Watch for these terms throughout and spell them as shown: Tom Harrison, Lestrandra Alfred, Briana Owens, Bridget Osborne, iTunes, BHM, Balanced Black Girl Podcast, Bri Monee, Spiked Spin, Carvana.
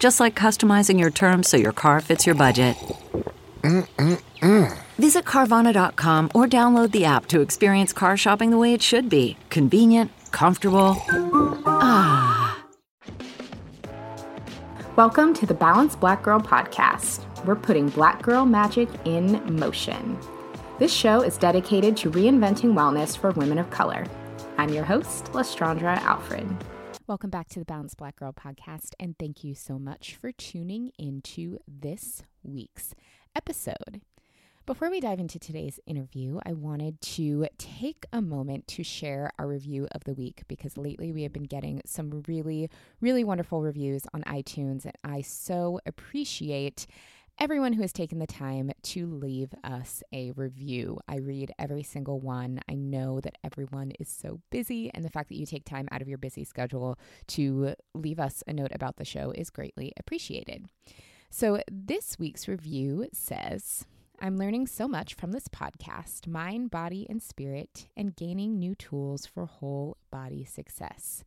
Just like customizing your terms so your car fits your budget. Visit Carvana.com or download the app to experience car shopping the way it should be. Convenient, comfortable. Ah. Welcome to the Balanced Black Girl Podcast. We're putting Black girl magic in motion. This show is dedicated to reinventing wellness for women of color. I'm your host, Lestrandra Alfred. Welcome back to the Balanced Black Girl Podcast, and thank you so much for tuning into this week's episode. Before we dive into today's interview, I wanted to take a moment to share our review of the week, because lately we have been getting some really, really wonderful reviews on iTunes, and I so appreciate everyone who has taken the time to leave us a review. I read every single one. I know that everyone is so busy, and the fact that you take time out of your busy schedule to leave us a note about the show is greatly appreciated. So this week's review says, I'm learning so much from this podcast, mind, body, and spirit, and gaining new tools for whole body success.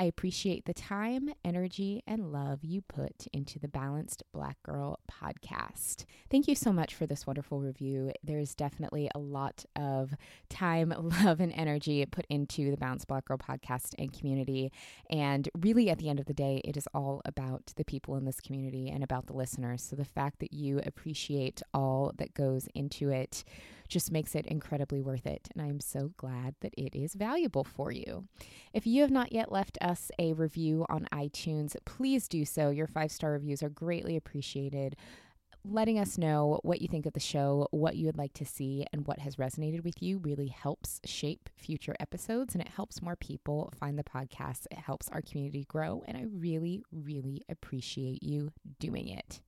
I appreciate the time, energy, and love you put into the Balanced Black Girl Podcast. Thank you so much for this wonderful review. There's definitely a lot of time, love, and energy put into the Balanced Black Girl Podcast and community. And really, at the end of the day, it is all about the people in this community and about the listeners. So the fact that you appreciate all that goes into it just makes it incredibly worth it. And I'm so glad that it is valuable for you. If you have not yet left us a review on iTunes, please do so. Your 5-star reviews are greatly appreciated, letting us know what you think of the show, what you would like to see, and what has resonated with you really helps shape future episodes, and it helps more people find the podcast. It helps our community grow, and I really, really appreciate you doing it.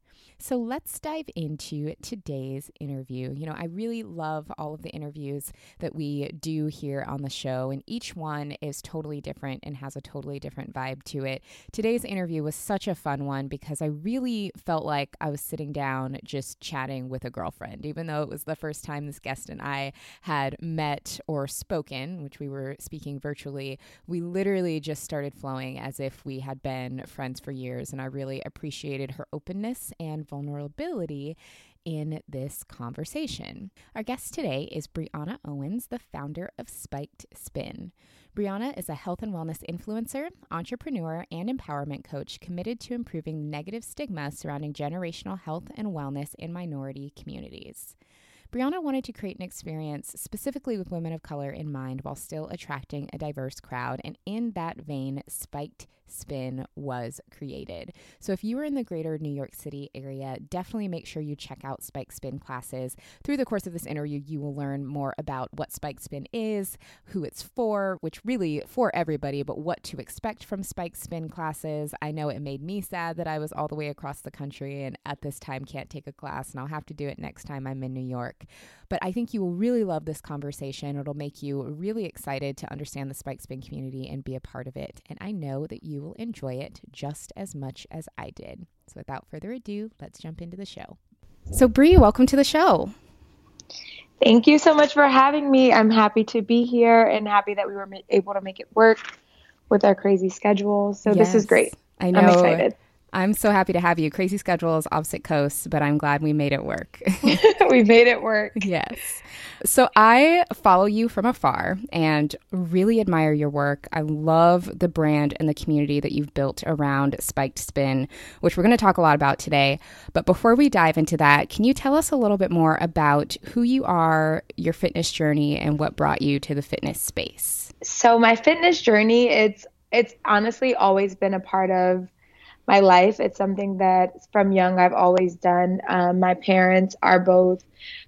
So let's dive into today's interview. You know, I really love all of the interviews that we do here on the show, and each one is totally different and has a totally different vibe to it. Today's interview was such a fun one because I really felt like I was sitting down just chatting with a girlfriend, even though it was the first time this guest and I had met or spoken, which we were speaking virtually. We literally just started flowing as if we had been friends for years, and I really appreciated her openness and vulnerability in this conversation. Our guest today is Briana Owens, the founder of Spiked Spin. Briana is a health and wellness influencer, entrepreneur, and empowerment coach committed to improving the negative stigma surrounding generational health and wellness in minority communities. Briana wanted to create an experience specifically with women of color in mind while still attracting a diverse crowd, and in that vein, Spiked Spin was created. So if you are in the greater New York City area, definitely make sure you check out Spiked Spin classes. Through the course of this interview, you will learn more about what Spiked Spin is, who it's for, which really for everybody, but what to expect from Spiked Spin classes. I know it made me sad that I was all the way across the country and at this time can't take a class, and I'll have to do it next time I'm in New York. But I think you will really love this conversation. It'll make you really excited to understand the Spiked Spin community and be a part of it. And I know that you will enjoy it just as much as I did. So without further ado, let's jump into the show. So Bri, welcome to the show. Thank you so much for having me. I'm happy to be here and happy that we were able to make it work with our crazy schedule. So yes, this is great. I know. I'm excited. I'm so happy to have you. Crazy schedules, opposite coasts, but I'm glad we made it work. We made it work. Yes. So I follow you from afar and really admire your work. I love the brand and the community that you've built around Spiked Spin, which we're going to talk a lot about today. But before we dive into that, can you tell us a little bit more about who you are, your fitness journey, and what brought you to the fitness space? So my fitness journey, it's honestly always been a part of my life. It's something that from young I've always done. My parents are both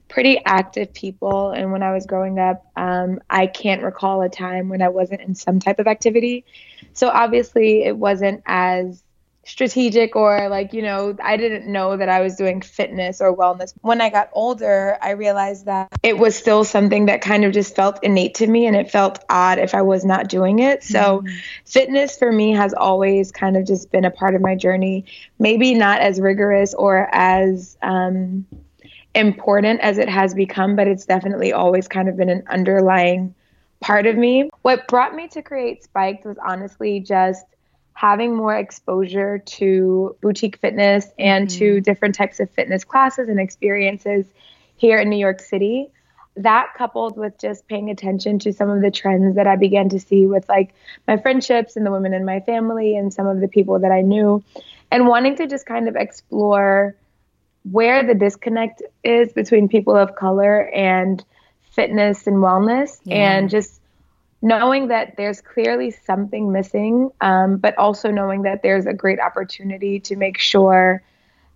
pretty active people, and when I was growing up, I can't recall a time when I wasn't in some type of activity. So obviously it wasn't as strategic or like, you know, I didn't know that I was doing fitness or wellness. When I got older, I realized that it was still something that kind of just felt innate to me, and it felt odd if I was not doing it. So fitness for me has always kind of just been a part of my journey, maybe not as rigorous or as important as it has become, but it's definitely always kind of been an underlying part of me. What brought me to create Spiked was honestly just having more exposure to boutique fitness and to different types of fitness classes and experiences here in New York City. That coupled with just paying attention to some of the trends that I began to see with like my friendships and the women in my family and some of the people that I knew, and wanting to just kind of explore where the disconnect is between people of color and fitness and wellness, and just knowing that there's clearly something missing, but also knowing that there's a great opportunity to make sure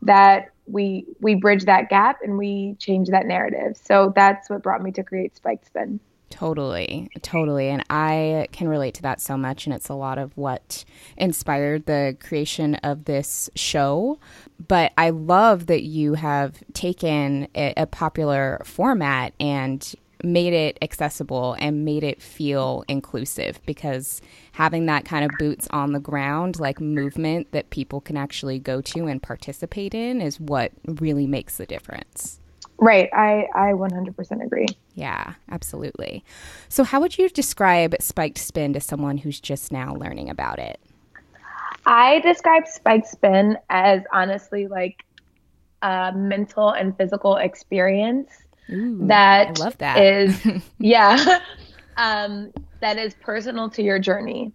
that we bridge that gap and we change that narrative. So that's what brought me to create Spiked Spin. Totally, totally. And I can relate to that so much. And it's a lot of what inspired the creation of this show. But I love that you have taken a popular format and made it accessible and made it feel inclusive, because having that kind of boots on the ground, like movement that people can actually go to and participate in is what really makes the difference. Right. I 100% agree. Yeah, absolutely. So how would you describe Spiked Spin to someone who's just now learning about it? I describe Spiked Spin as honestly like a mental and physical experience. Ooh, that I love that. Is, yeah, that is personal to your journey.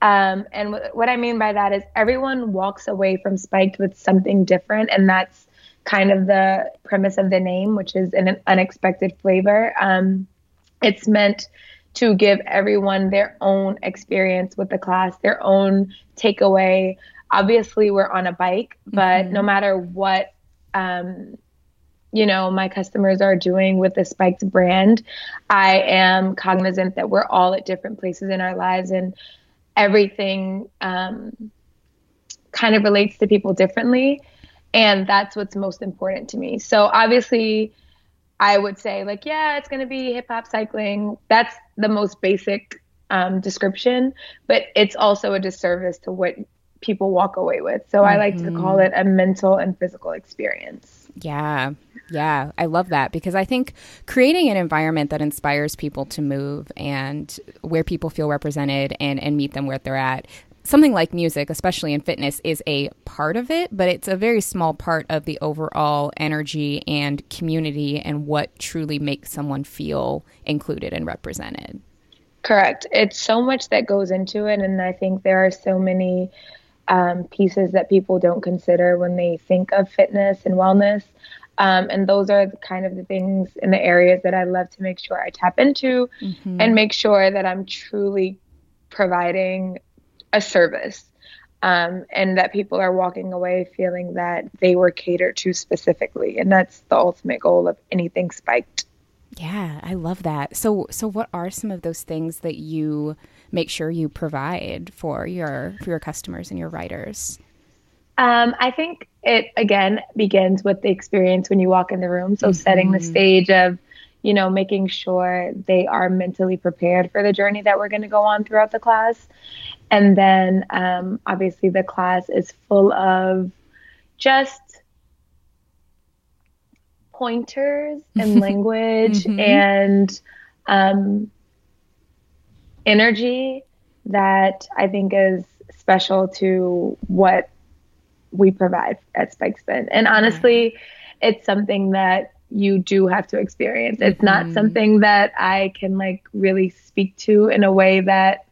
And what I mean by that is everyone walks away from Spiked with something different. And that's kind of the premise of the name, which is an unexpected flavor. It's meant to give everyone their own experience with the class, their own takeaway. Obviously, we're on a bike, but no matter what my customers are doing with the Spiked brand, I am cognizant that we're all at different places in our lives, and everything kind of relates to people differently. And that's what's most important to me. So obviously I would say like, yeah, it's going to be hip hop cycling. That's the most basic description, but it's also a disservice to what people walk away with. So I like to call it a mental and physical experience. Yeah. Yeah, I love that, because I think creating an environment that inspires people to move and where people feel represented and meet them where they're at, something like music, especially in fitness, is a part of it, but it's a very small part of the overall energy and community and what truly makes someone feel included and represented. Correct. It's so much that goes into it, and I think there are so many pieces that people don't consider when they think of fitness and wellness. And those are kind of the things and the areas that I love to make sure I tap into and make sure that I'm truly providing a service and that people are walking away feeling that they were catered to specifically. And that's the ultimate goal of anything Spiked. Yeah, I love that. So what are some of those things that you make sure you provide for your customers and your riders? I think it, again, begins with the experience when you walk in the room. So setting the stage of, you know, making sure they are mentally prepared for the journey that we're going to go on throughout the class. And then obviously the class is full of just pointers and language and energy that I think is special to what we provide at Spiked Spin. And honestly, it's something that you do have to experience. It's not something that I can like really speak to in a way that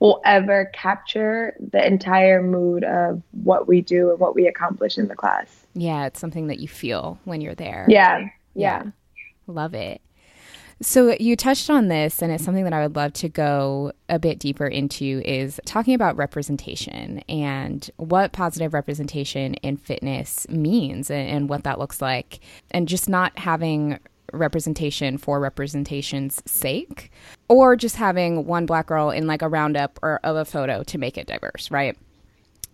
will ever capture the entire mood of what we do and what we accomplish in the class. Yeah, it's something that you feel when you're there. Yeah. Love it. So you touched on this, and it's something that I would love to go a bit deeper into, is talking about representation and what positive representation in fitness means and what that looks like, and just not having representation for representation's sake, or just having one Black girl in like a roundup or of a photo to make it diverse, right?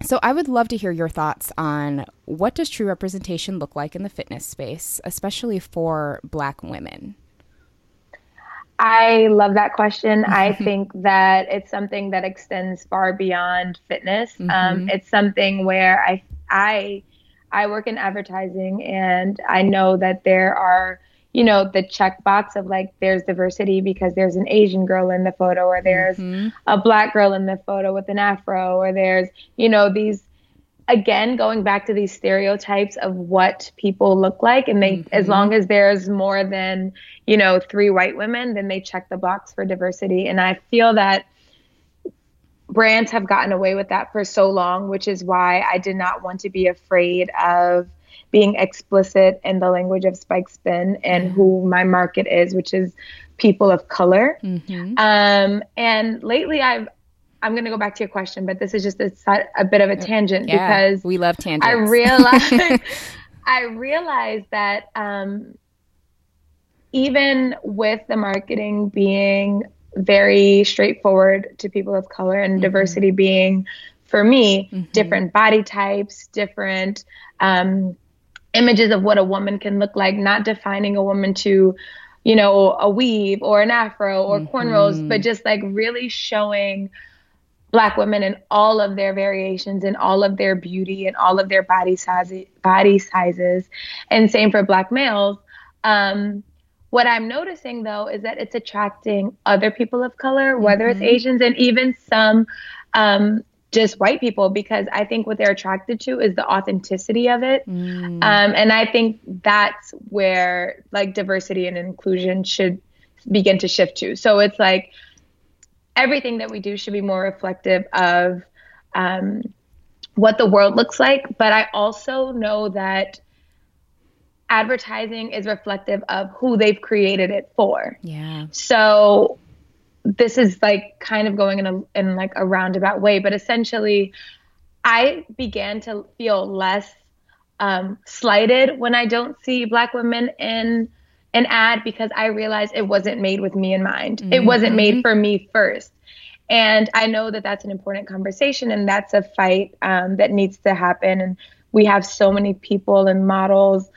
So I would love to hear your thoughts on what does true representation look like in the fitness space, especially for Black women? I love that question. I think that it's something that extends far beyond fitness. It's something where I work in advertising, and I know that there are, you know, the checkbox of like there's diversity because there's an Asian girl in the photo, or there's a Black girl in the photo with an afro, or there's, you know, these, again, going back to these stereotypes of what people look like. And they, as long as there's more than, you know, 3 white women, then they check the box for diversity. And I feel that brands have gotten away with that for so long, which is why I did not want to be afraid of being explicit in the language of Spiked Spin and who my market is, which is people of color. And lately I'm going to go back to your question, but this is just a bit of a tangent because we love tangents. I realized that even with the marketing being very straightforward to people of color and diversity being, for me, different body types, different images of what a woman can look like, not defining a woman to, you know, a weave or an afro or cornrows, but just like really showing Black women in all of their variations and all of their beauty and all of their body sizes. And same for Black males. What I'm noticing, though, is that it's attracting other people of color, whether it's Asians and even some just white people, because I think what they're attracted to is the authenticity of it. And I think that's where like diversity and inclusion should begin to shift to. So it's like, everything that we do should be more reflective of what the world looks like. But I also know that advertising is reflective of who they've created it for. Yeah. So this is like kind of going in like a roundabout way, but essentially I began to feel less slighted when I don't see Black women in an ad, because I realized it wasn't made with me in mind. It wasn't made for me first. And I know that that's an important conversation, and that's a fight that needs to happen. And we have so many people and models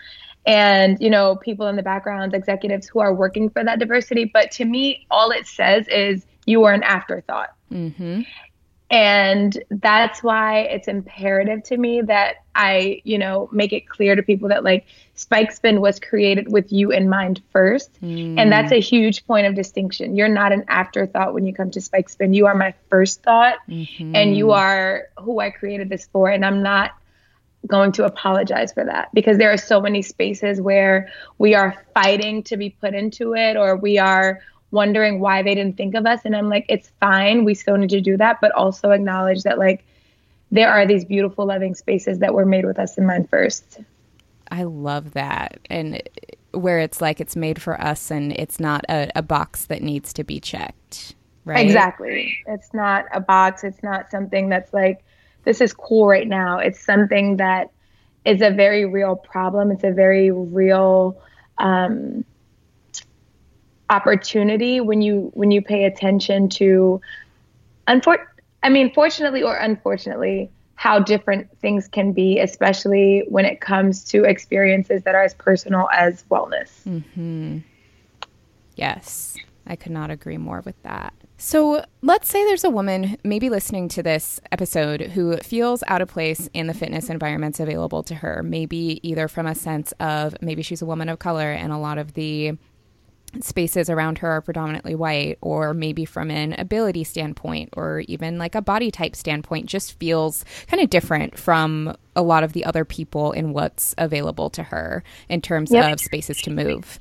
and, you know, people in the background, executives who are working for that diversity. But to me, all it says is you are an afterthought. And that's why it's imperative to me that I, you know, make it clear to people that like Spiked Spin was created with you in mind first. And that's a huge point of distinction. You're not an afterthought when you come to Spiked Spin. You are my first thought, and you are who I created this for. And I'm not going to apologize for that, because there are so many spaces where we are fighting to be put into it, or we are wondering why they didn't think of us. And I'm like, it's fine. We still need to do that, but also acknowledge that like there are these beautiful, loving spaces that were made with us in mind first. I love that. And where it's like, it's made for us, and it's not a box that needs to be checked, right? Exactly. It's not a box. It's not something that's like, this is cool right now. It's something that is a very real problem. It's a very real, opportunity when you pay attention to fortunately or unfortunately how different things can be, especially when it comes to experiences that are as personal as wellness. Yes, I could not agree more with that. So let's say there's a woman maybe listening to this episode who feels out of place in the fitness environments available to her, maybe either from a sense of maybe she's a woman of color and a lot of the spaces around her are predominantly white, or maybe from an ability standpoint or even like a body type standpoint, just feels kind of different from a lot of the other people in what's available to her in terms of spaces to move.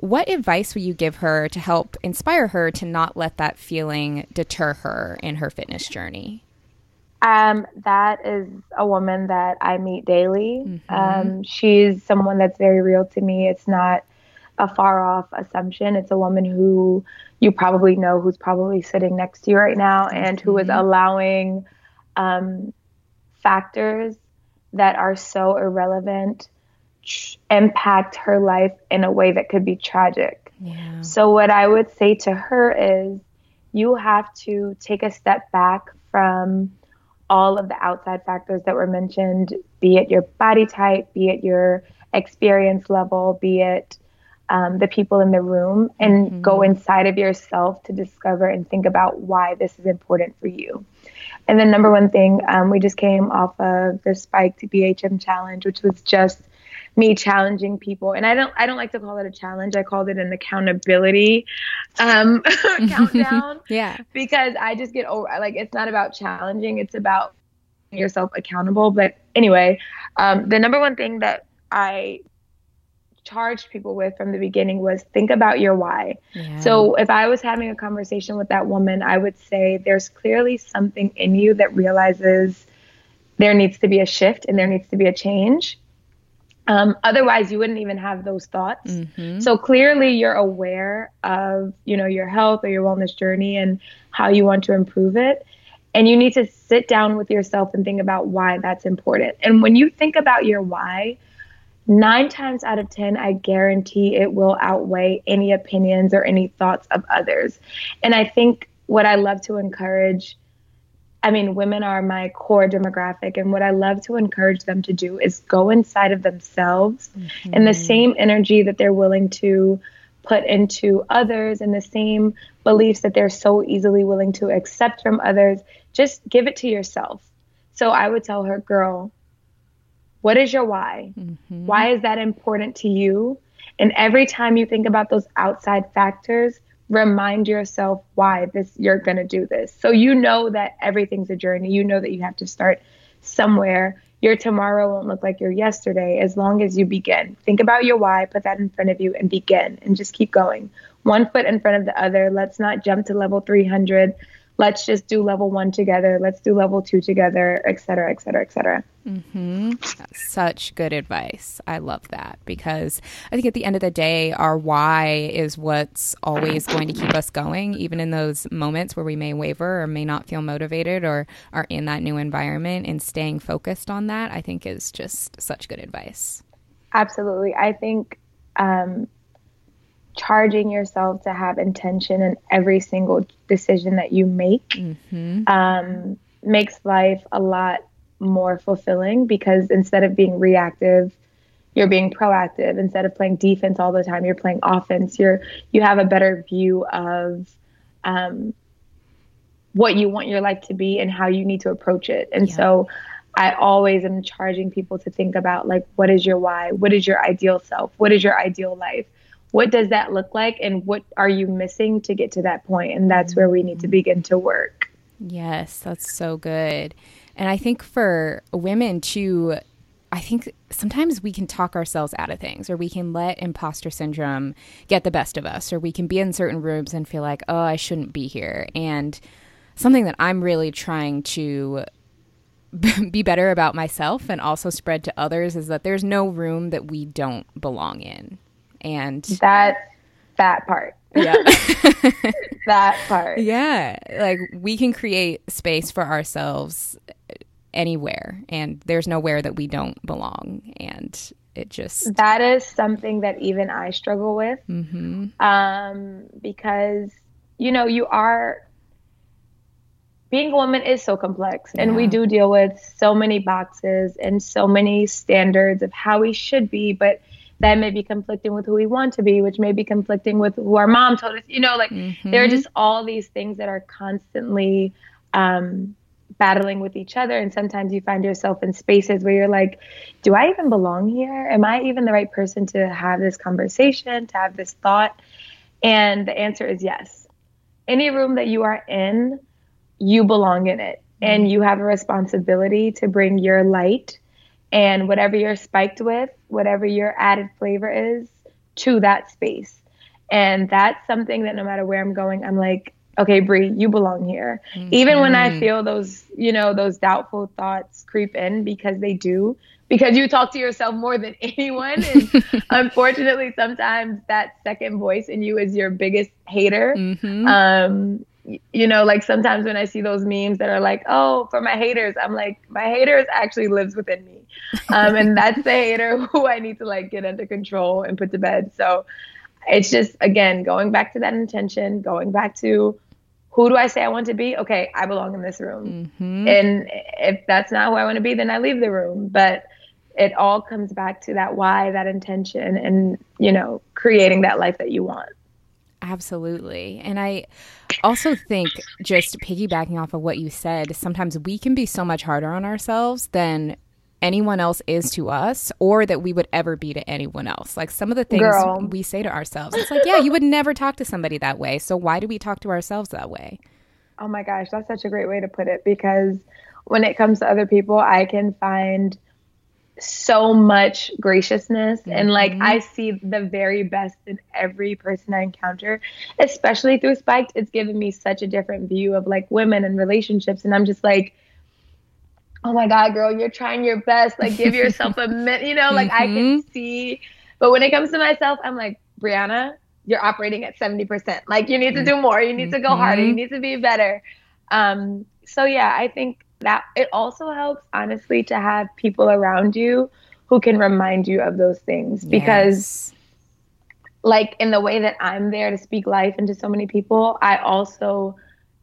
What advice would you give her to help inspire her to not let that feeling deter her in her fitness journey? That is a woman that I meet daily. Mm-hmm. She's someone that's very real to me. It's not a far off assumption. It's a woman who you probably know, who's probably sitting next to you right now, and who is allowing factors that are so irrelevant impact her life in a way that could be tragic. Yeah. So what I would say to her is you have to take a step back from all of the outside factors that were mentioned, be it your body type, be it your experience level, be it the people in the room, and go inside of yourself to discover and think about why this is important for you. And the number one thing, we just came off of the Spiked BHM challenge, which was just me challenging people. And I don't like to call it a challenge. I called it an accountability countdown. Yeah. Because I just get over, like, it's not about challenging. It's about yourself accountable. But anyway, the number one thing that I charged people with from the beginning was think about your why. Yeah. So if I was having a conversation with that woman, I would say there's clearly something in you that realizes there needs to be a shift and there needs to be a change. Otherwise you wouldn't even have those thoughts. Mm-hmm. So clearly you're aware of, you know, your health or your wellness journey and how you want to improve it. And you need to sit down with yourself and think about why that's important. And when you think about your why, 9 times out of 10, I guarantee it will outweigh any opinions or any thoughts of others. And I think what I love to encourage, I mean, women are my core demographic, and what I love to encourage them to do is go inside of themselves, and the same energy that they're willing to put into others and the same beliefs that they're so easily willing to accept from others, just give it to yourself. So I would tell her, girl, what is your why? Mm-hmm. Why is that important to you? And every time you think about those outside factors, remind yourself why this you're going to do this. So you know that everything's a journey. You know that you have to start somewhere. Your tomorrow won't look like your yesterday as long as you begin. Think about your why, put that in front of you, and begin, and just keep going. One foot in front of the other. Let's not jump to level 300. Let's just do level 1 together. Let's do level 2 together, et cetera, et cetera, et cetera. Mm-hmm. Such good advice. I love that, because I think at the end of the day, our why is what's always going to keep us going, even in those moments where we may waver or may not feel motivated or are in that new environment, and staying focused on that, I think, is just such good advice. Absolutely. I think charging yourself to have intention in every single decision that you make makes life a lot more fulfilling, because instead of being reactive, you're being proactive. Instead of playing defense all the time, you're playing offense. You have a better view of what you want your life to be and how you need to approach it. And so I always am charging people to think about, like, what is your why? What is your ideal self? What is your ideal life? What does that look like? And what are you missing to get to that point? And that's where we need to begin to work. Yes, that's so good. And I think for women too, I think sometimes we can talk ourselves out of things, or we can let imposter syndrome get the best of us, or we can be in certain rooms and feel like, oh, I shouldn't be here. And something that I'm really trying to be better about myself and also spread to others is that there's no room that we don't belong in. And that part. Yeah. That part. Yeah. Like, we can create space for ourselves anywhere, and there's nowhere that we don't belong. And it just, that is something that even I struggle with. Mm-hmm. Because, you know, being a woman is so complex, and we do deal with so many boxes and so many standards of how we should be, but that may be conflicting with who we want to be, which may be conflicting with who our mom told us, you know, like there are just all these things that are constantly battling with each other. And sometimes you find yourself in spaces where you're like, do I even belong here? Am I even the right person to have this conversation, to have this thought? And the answer is yes. Any room that you are in, you belong in it. And you have a responsibility to bring your light and whatever you're spiked with, whatever your added flavor is, to that space. And that's something that no matter where I'm going, I'm like, okay, Bri, you belong here. Mm-hmm. Even when I feel those, you know, those doubtful thoughts creep in, because they do, because you talk to yourself more than anyone. And unfortunately, sometimes that second voice in you is your biggest hater. Mm-hmm. You know, like sometimes when I see those memes that are like, oh, for my haters, I'm like, my haters actually lives within me. And that's the hater who I need to like get under control and put to bed. So it's just, again, going back to that intention, going back to who do I say I want to be? Okay, I belong in this room. Mm-hmm. And if that's not who I want to be, then I leave the room. But it all comes back to that why, that intention, and, you know, creating that life that you want. Absolutely. And I also think, just piggybacking off of what you said, sometimes we can be so much harder on ourselves than anyone else is to us, or that we would ever be to anyone else. Like some of the things we say to ourselves, it's like, yeah, you would never talk to somebody that way. So why do we talk to ourselves that way? Oh my gosh, that's such a great way to put it, because when it comes to other people, I can find so much graciousness. Mm-hmm. And like, I see the very best in every person I encounter, especially through Spiked. It's given me such a different view of like women and relationships. And I'm just like, oh my God, girl, you're trying your best. Like, give yourself a minute, you know, like, mm-hmm. I can see. But when it comes to myself, I'm like, Briana, you're operating at 70%. Like, you need to do more. You need to go harder. You need to be better. So yeah, I think that it also helps, honestly, to have people around you who can remind you of those things. Because like in the way that I'm there to speak life into so many people, I also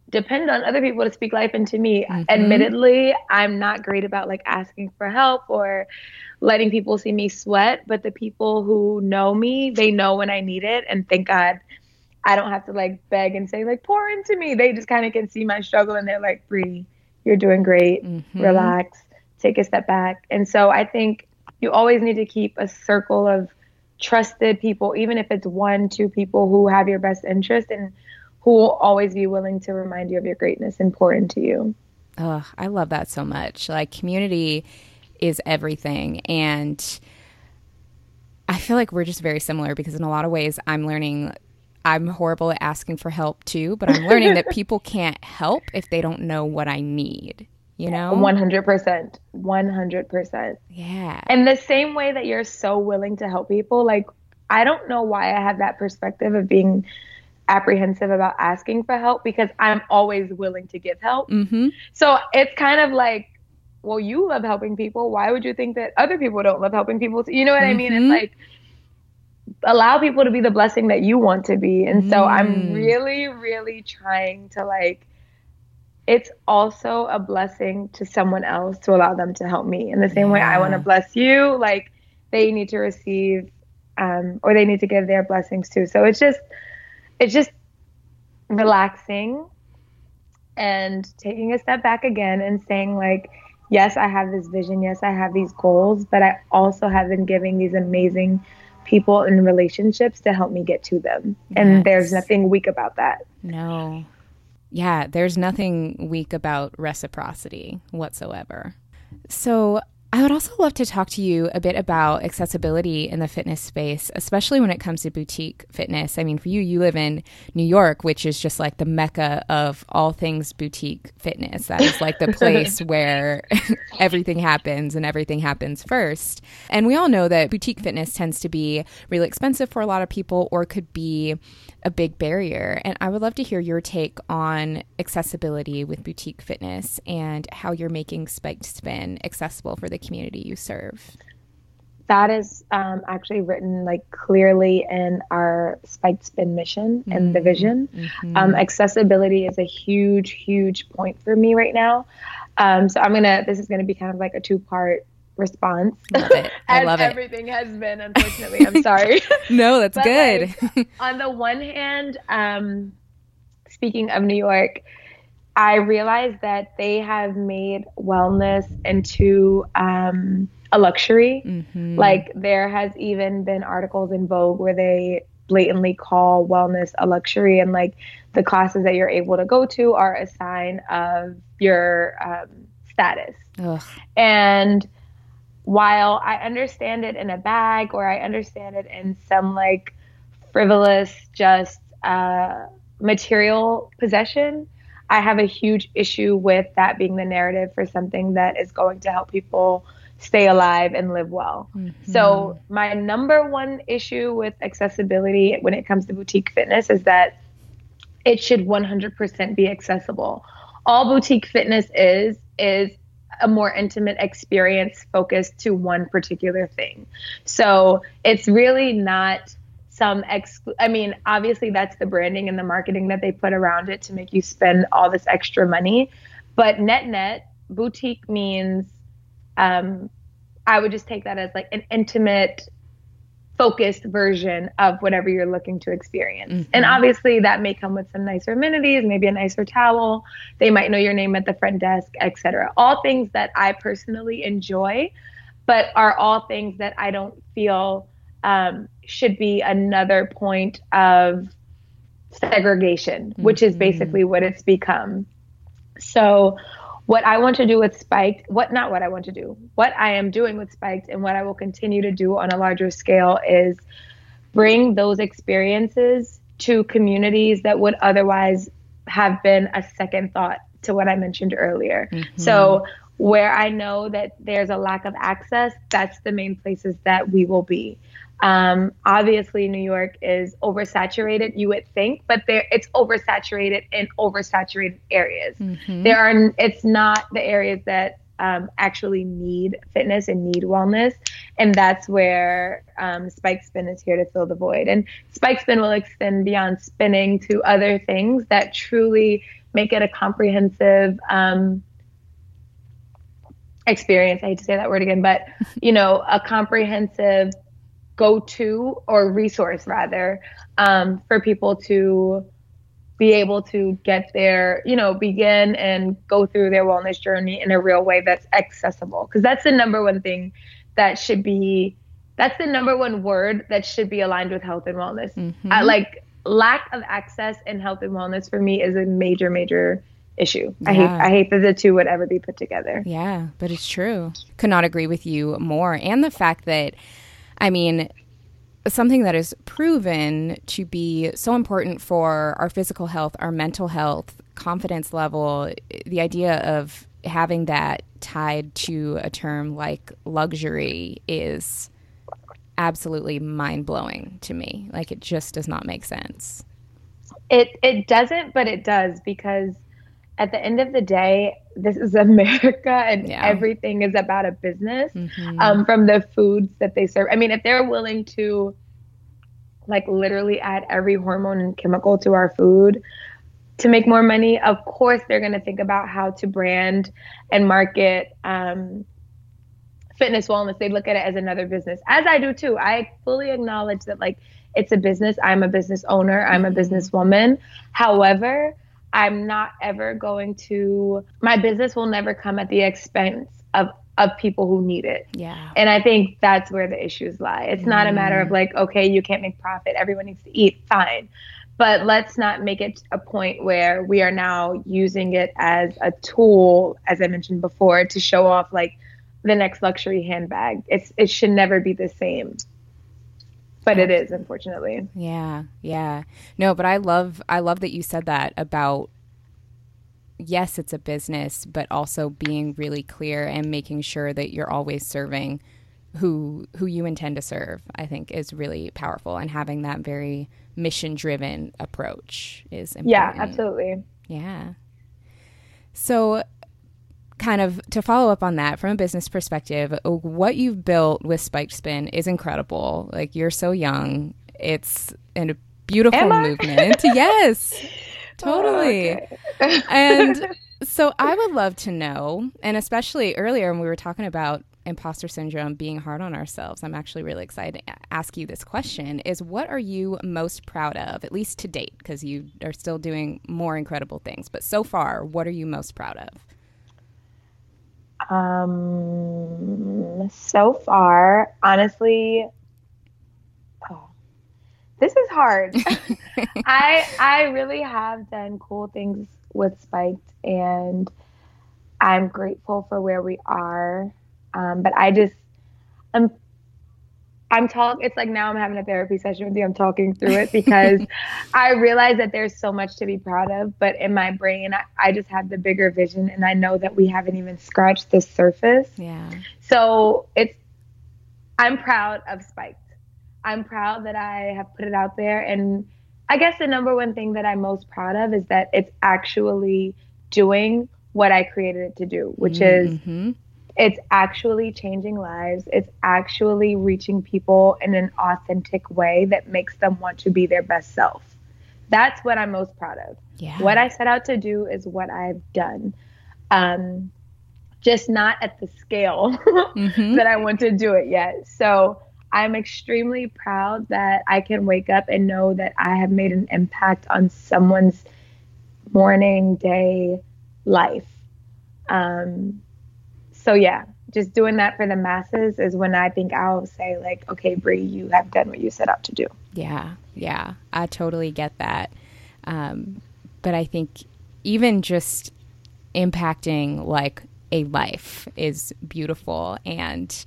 depend on other people to speak life into me. Mm-hmm. Admittedly, I'm not great about like asking for help or letting people see me sweat, but the people who know me, they know when I need it. And thank God I don't have to like beg and say like, pour into me. They just kind of can see my struggle and they're like, Bri, you're doing great, relax, take a step back. And so I think you always need to keep a circle of trusted people, even if it's 1-2 people who have your best interest and who will always be willing to remind you of your greatness and pour into you. Oh, I love that so much. Like, community is everything. And I feel like we're just very similar, because in a lot of ways I'm learning, I'm horrible at asking for help too, but I'm learning that people can't help if they don't know what I need, you know? 100%. 100%. Yeah. And the same way that you're so willing to help people, like, I don't know why I have that perspective of being apprehensive about asking for help, because I'm always willing to give help. Mm-hmm. So it's kind of like, well, you love helping people. Why would you think that other people don't love helping people? You know what I mean? It's like, allow people to be the blessing that you want to be. And so I'm really, really trying to like, it's also a blessing to someone else to allow them to help me in the same way I want to bless you. Like, they need to receive, or they need to give their blessings too. So it's just relaxing and taking a step back again and saying like, yes, I have this vision. Yes, I have these goals, but I also have been giving these amazing people in relationships to help me get to them. And there's nothing weak about that. No. Yeah, there's nothing weak about reciprocity whatsoever. So I would also love to talk to you a bit about accessibility in the fitness space, especially when it comes to boutique fitness. I mean, for you, you live in New York, which is just like the mecca of all things boutique fitness. That is like the place where everything happens and everything happens first. And we all know that boutique fitness tends to be really expensive for a lot of people, or could be a big barrier. And I would love to hear your take on accessibility with boutique fitness and how you're making Spiked Spin accessible for the community you serve. That is actually written like clearly in our Spiked Spin mission and the vision. Accessibility is a huge, huge point for me right now. So this is gonna be kind of like a two-part response. Love it. I love it. Everything has been, unfortunately. I'm sorry. No, that's good. Like, on the one hand, speaking of New York, I realized that they have made wellness into a luxury. Mm-hmm. Like, there has even been articles in Vogue where they blatantly call wellness a luxury, and like the classes that you're able to go to are a sign of your status. Ugh. And while I understand it in a bag, or I understand it in some like frivolous, just material possession, I have a huge issue with that being the narrative for something that is going to help people stay alive and live well. Mm-hmm. So my number one issue with accessibility when it comes to boutique fitness is that it should 100% be accessible. All boutique fitness is a more intimate experience focused to one particular thing. So it's really not obviously that's the branding and the marketing that they put around it to make you spend all this extra money. But net boutique means, I would just take that as like an intimate, focused version of whatever you're looking to experience. Mm-hmm. And obviously that may come with some nicer amenities, maybe a nicer towel. They might know your name at the front desk, etc. All things that I personally enjoy, but are all things that I don't feel should be another point of segregation, mm-hmm. which is basically what it's become. So what I am doing with Spiked and what I will continue to do on a larger scale is bring those experiences to communities that would otherwise have been a second thought to what I mentioned earlier. Mm-hmm. So where I know that there's a lack of access, that's the main places that we will be. Obviously New York is oversaturated, you would think, but it's oversaturated in oversaturated areas. Mm-hmm. It's not the areas that actually need fitness and need wellness, and that's where Spiked Spin is here to fill the void. And Spiked Spin will extend beyond spinning to other things that truly make it a comprehensive experience. I hate to say that word again, but a comprehensive go-to or resource rather for people to be able to get their, begin and go through their wellness journey in a real way that's accessible. Because that's the number one thing that should be, that's the number one word that should be aligned with health and wellness. Mm-hmm. Lack of access in health and wellness for me is a major, major issue. Yeah. I hate that the two would ever be put together. Yeah, but it's true. Could not agree with you more. And the fact that, something that is proven to be so important for our physical health, our mental health, confidence level, the idea of having that tied to a term like luxury is absolutely mind-blowing to me. Like, it just does not make sense. It doesn't, but it does, because at the end of the day, this is America, and everything is about a business, mm-hmm. From the foods that they serve. If they're willing to literally add every hormone and chemical to our food to make more money, of course they're going to think about how to brand and market fitness wellness. They look at it as another business, as I do too. I fully acknowledge that it's a business. I'm a business owner. I'm a businesswoman. However, I'm not ever going to, my business will never come at the expense of people who need it. Yeah. And I think that's where the issues lie. It's not a matter of okay, you can't make profit, everyone needs to eat, fine. But let's not make it a point where we are now using it as a tool, as I mentioned before, to show off the next luxury handbag. It should never be the same. But it is, unfortunately. Yeah. No, but I love that you said that about, yes, it's a business, but also being really clear and making sure that you're always serving who you intend to serve, I think is really powerful. And having that very mission-driven approach is important. Yeah, absolutely. Yeah. So kind of to follow up on that, from a business perspective, what you've built with Spiked Spin is incredible. You're so young. It's a beautiful movement. Yes, totally. Oh, okay. And so I would love to know, and especially earlier when we were talking about imposter syndrome, being hard on ourselves, I'm actually really excited to ask you this question, is what are you most proud of, at least to date, because you are still doing more incredible things. But so far, what are you most proud of? So far, honestly, this is hard. I really have done cool things with Spiked, and I'm grateful for where we are. But I just, I'm talking, it's like now I'm having a therapy session with you. I'm talking through it because I realize that there's so much to be proud of, but in my brain, I just have the bigger vision, and I know that we haven't even scratched the surface. Yeah. So I'm proud of Spiked. I'm proud that I have put it out there. And I guess the number one thing that I'm most proud of is that it's actually doing what I created it to do, which is it's actually changing lives. It's actually reaching people in an authentic way that makes them want to be their best self. That's what I'm most proud of. Yeah. What I set out to do is what I've done. Just not at the scale that I want to do it yet. So I'm extremely proud that I can wake up and know that I have made an impact on someone's morning, day, life. So yeah, just doing that for the masses is when I think I'll say like, okay, Bri, you have done what you set out to do. Yeah. Yeah. I totally get that. But I think even just impacting like a life is beautiful, and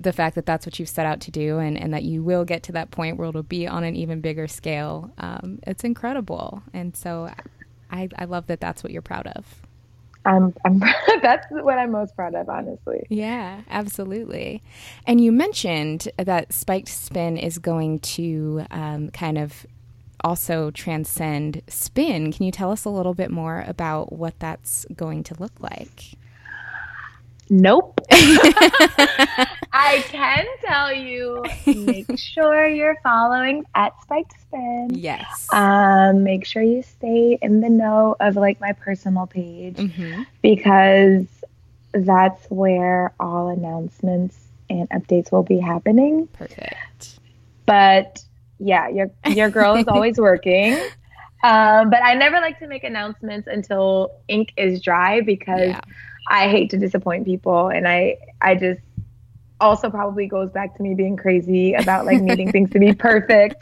the fact that that's what you've set out to do, and that you will get to that point where it'll be on an even bigger scale. It's incredible. And so I love that that's what you're proud of. That's what I'm most proud of, honestly. Yeah, absolutely. And you mentioned that Spiked Spin is going to kind of also transcend spin. Can you tell us a little bit more about what that's going to look like? Nope. I can tell you, make sure you're following at Spiked Spin. Yes. Make sure you stay in the know of like my personal page because that's where all announcements and updates will be happening. Perfect. But yeah, your girl is always working. But I never like to make announcements until ink is dry because I hate to disappoint people, and I just also probably goes back to me being crazy about like needing things to be perfect.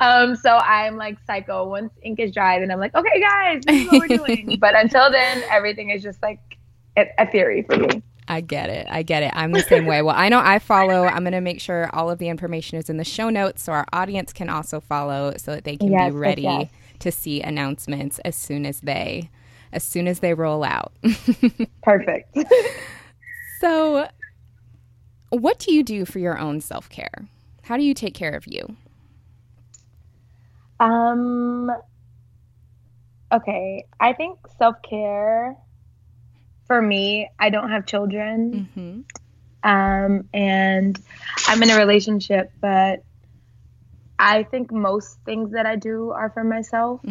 So I'm like psycho. Once ink is dry, then I'm like, okay, guys, this is what we're doing. But until then, everything is just like a theory for me. I get it. I'm the same way. Well, I know I follow. I'm going to make sure all of the information is in the show notes so our audience can also follow so that they can be ready to see announcements as soon as they roll out. Perfect. So what do you do for your own self-care? How do you take care of you? Okay. I think self-care for me, I don't have children. And I'm in a relationship, but I think most things that I do are for myself.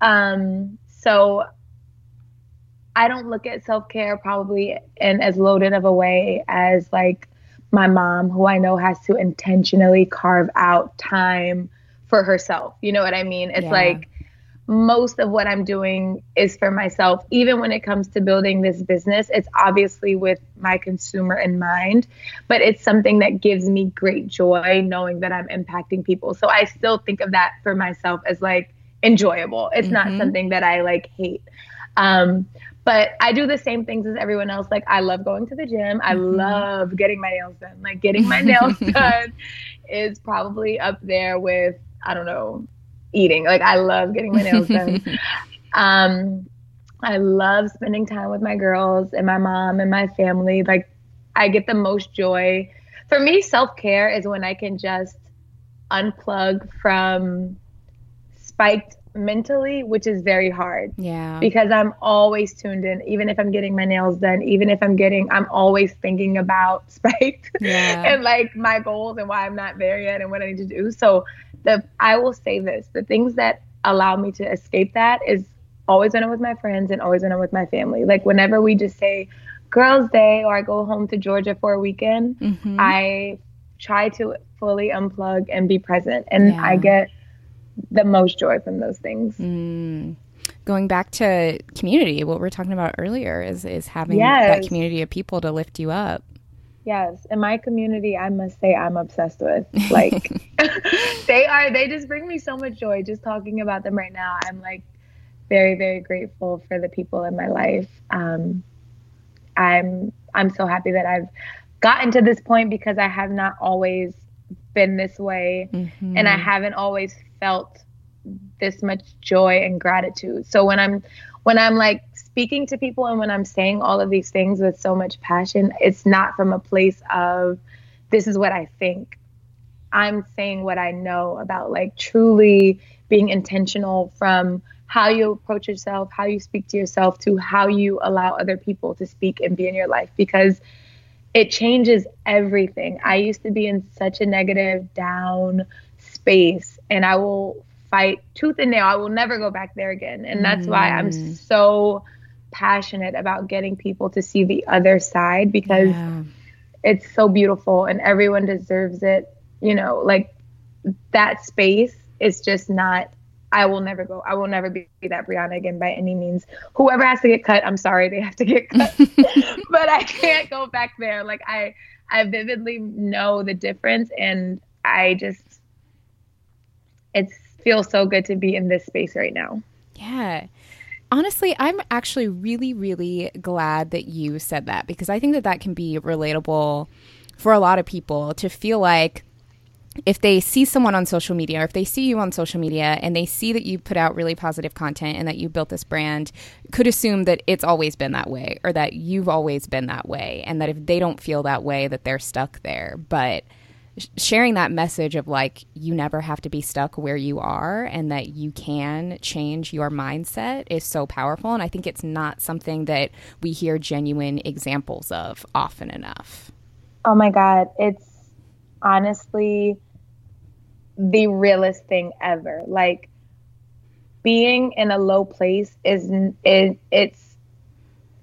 So I don't look at self-care probably in as loaded of a way as like my mom, who I know has to intentionally carve out time for herself. You know what I mean? It's like most of what I'm doing is for myself. Even when it comes to building this business, it's obviously with my consumer in mind, but it's something that gives me great joy knowing that I'm impacting people. So I still think of that for myself as like enjoyable. It's not something that I like hate. But I do the same things as everyone else. Like I love going to the gym. I love getting my nails done. Like getting my nails done is probably up there with, I don't know, eating. Like I love getting my nails done. I love spending time with my girls and my mom and my family. Like I get the most joy. For me, self-care is when I can just unplug from Spiked mentally, which is very hard. Yeah. Because I'm always tuned in, even if I'm getting my nails done, even if I'm always thinking about Spiked and like my goals and why I'm not there yet and what I need to do. So I will say this, the things that allow me to escape that is always when I'm with my friends and always when I'm with my family. Like whenever we just say, Girls' Day or I go home to Georgia for a weekend, mm-hmm. I try to fully unplug and be present. And I get the most joy from those things. Mm. Going back to community, what we were talking about earlier is having that community of people to lift you up. Yes. In my community, I must say I'm obsessed with. Like, they just bring me so much joy. Just talking about them right now, I'm like very, very grateful for the people in my life. I'm so happy that I've gotten to this point because I have not always been this way, mm-hmm. and I haven't always felt this much joy and gratitude. So when I'm like speaking to people and when I'm saying all of these things with so much passion, it's not from a place of this is what I think. I'm saying what I know about like truly being intentional from how you approach yourself, how you speak to yourself, to how you allow other people to speak and be in your life, because it changes everything. I used to be in such a negative, down space, and I will fight tooth and nail. I will never go back there again. And that's why I'm so passionate about getting people to see the other side, because it's so beautiful and everyone deserves it. You know, like that space is just not, I will never be that Briana again by any means. Whoever has to get cut, I'm sorry, they have to get cut. But I can't go back there. Like I vividly know the difference, and I just, it feels so good to be in this space right now. Yeah. Honestly, I'm actually really, really glad that you said that, because I think that that can be relatable for a lot of people, to feel like if they see someone on social media, or if they see you on social media and they see that you put out really positive content and that you built this brand, could assume that it's always been that way, or that you've always been that way, and that if they don't feel that way, that they're stuck there. But sharing that message of like, you never have to be stuck where you are, and that you can change your mindset is so powerful. And I think it's not something that we hear genuine examples of often enough. Oh my God. It's honestly the realest thing ever. Like being in a low place is it's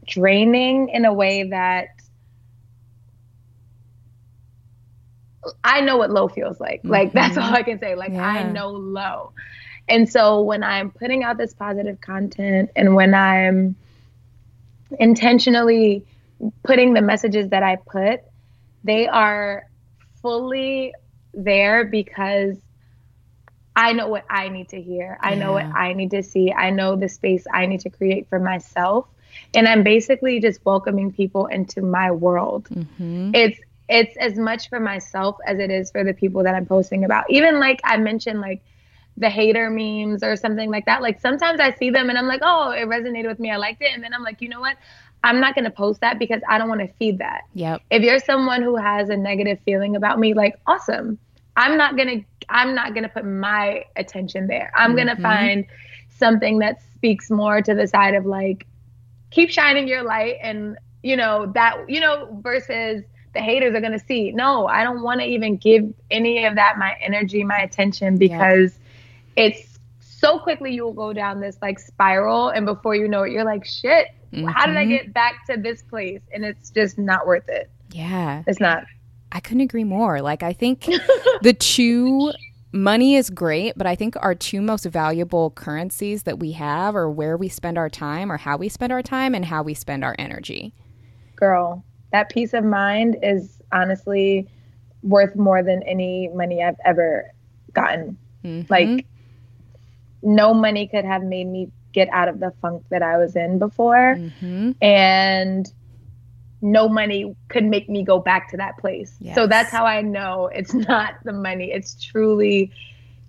draining in a way that I know what low feels like. Like that's all I can say. Like I know low. And so when I'm putting out this positive content, and when I'm intentionally putting the messages that I put, they are fully there because I know what I need to hear. I know what I need to see. I know the space I need to create for myself. And I'm basically just welcoming people into my world. Mm-hmm. It's as much for myself as it is for the people that I'm posting about. Even like I mentioned, like the hater memes or something like that. Like sometimes I see them and I'm like, oh, it resonated with me. I liked it. And then I'm like, you know what? I'm not going to post that because I don't want to feed that. Yep. If you're someone who has a negative feeling about me, like awesome. I'm not going to put my attention there. I'm going to find something that speaks more to the side of like, keep shining your light, and versus the haters are going to see. No, I don't want to even give any of that my energy, my attention, because it's so quickly you will go down this like spiral, and before you know it, you're like, shit, how did I get back to this place? And it's just not worth it. Yeah. It's not. I couldn't agree more. Like, I think money is great, but I think our two most valuable currencies that we have are where we spend our time, or how we spend our time, and how we spend our energy. Girl, that peace of mind is honestly worth more than any money I've ever gotten. Mm-hmm. Like, no money could have made me get out of the funk that I was in before, and no money could make me go back to that place. Yes. So that's how I know it's not the money. It's truly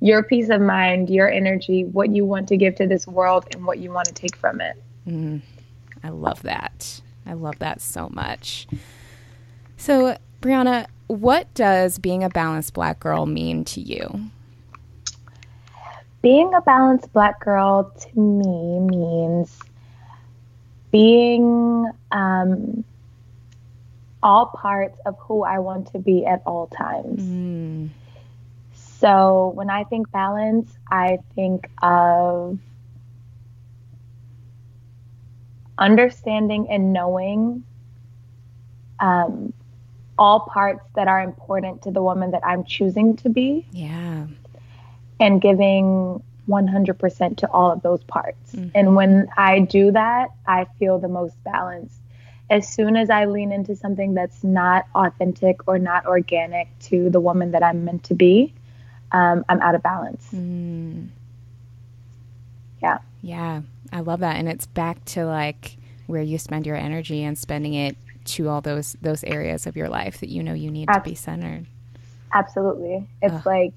your peace of mind, your energy, what you want to give to this world, and what you want to take from it. Mm. I love that. I love that so much. So, Briana, what does being a balanced Black girl mean to you? Being a balanced Black girl to me means being all parts of who I want to be at all times. Mm. So when I think balance, I think of understanding and knowing all parts that are important to the woman that I'm choosing to be. Yeah. And giving 100% to all of those parts. Mm-hmm. And when I do that, I feel the most balanced. As soon as I lean into something that's not authentic or not organic to the woman that I'm meant to be, I'm out of balance. Mm. Yeah. Yeah. I love that. And it's back to like where you spend your energy and spending it to all those areas of your life that you know you need to be centered. Absolutely. It's like,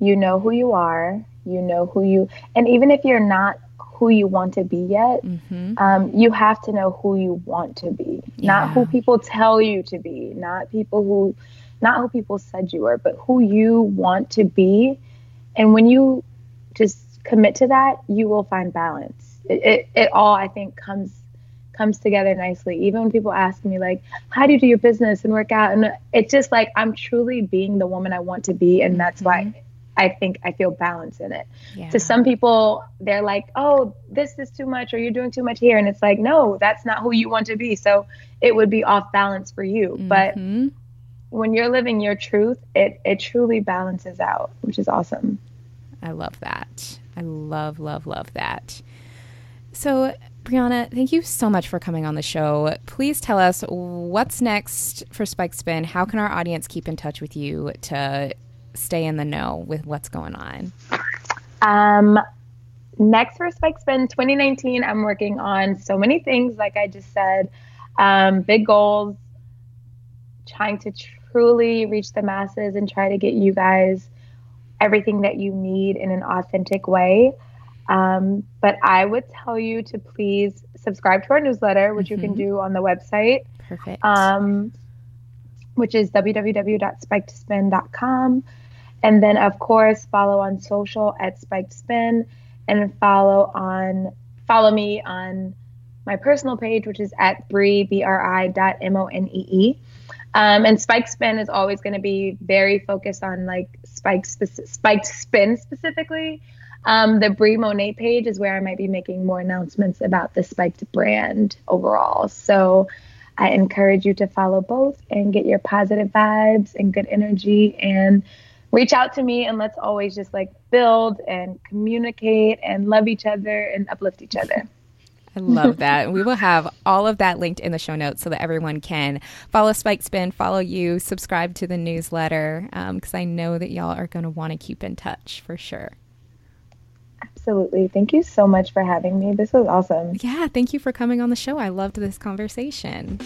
you know who you are, and even if you're not who you want to be yet, mm-hmm. You have to know who you want to be, not who people tell you to be, not who people said you were, but who you want to be. And when you just commit to that, you will find balance. It all, I think, comes together nicely. Even when people ask me like, how do you do your business and work out? And it's just like, I'm truly being the woman I want to be. And that's mm-hmm. why I think I feel balance in it. Yeah. To some people, they're like, oh, this is too much, or you're doing too much here. And it's like, no, that's not who you want to be. So it would be off balance for you. Mm-hmm. But when you're living your truth, it truly balances out, which is awesome. I love that. I love, love, love that. So Briana, thank you so much for coming on the show. Please tell us what's next for Spiked Spin. How can our audience keep in touch with you to stay in the know with what's going on? Next for Spiked Spin 2019, I'm working on so many things, like I just said. Big goals, trying to truly reach the masses and try to get you guys everything that you need in an authentic way. But I would tell you to please subscribe to our newsletter, which mm-hmm. you can do on the website. Perfect. Which is www.spikedspin.com. And then, of course, follow on social at Spiked Spin, and follow me on my personal page, which is at bri.monee. And Spiked Spin is always going to be very focused on like Spiked Spin specifically. The Bri Monee page is where I might be making more announcements about the Spiked brand overall. So I encourage you to follow both and get your positive vibes and good energy, and reach out to me, and let's always just like build and communicate and love each other and uplift each other. I love that. We will have all of that linked in the show notes so that everyone can follow Spiked Spin, follow you, subscribe to the newsletter, because I know that y'all are going to want to keep in touch for sure. Absolutely. Thank you so much for having me. This was awesome. Yeah. Thank you for coming on the show. I loved this conversation.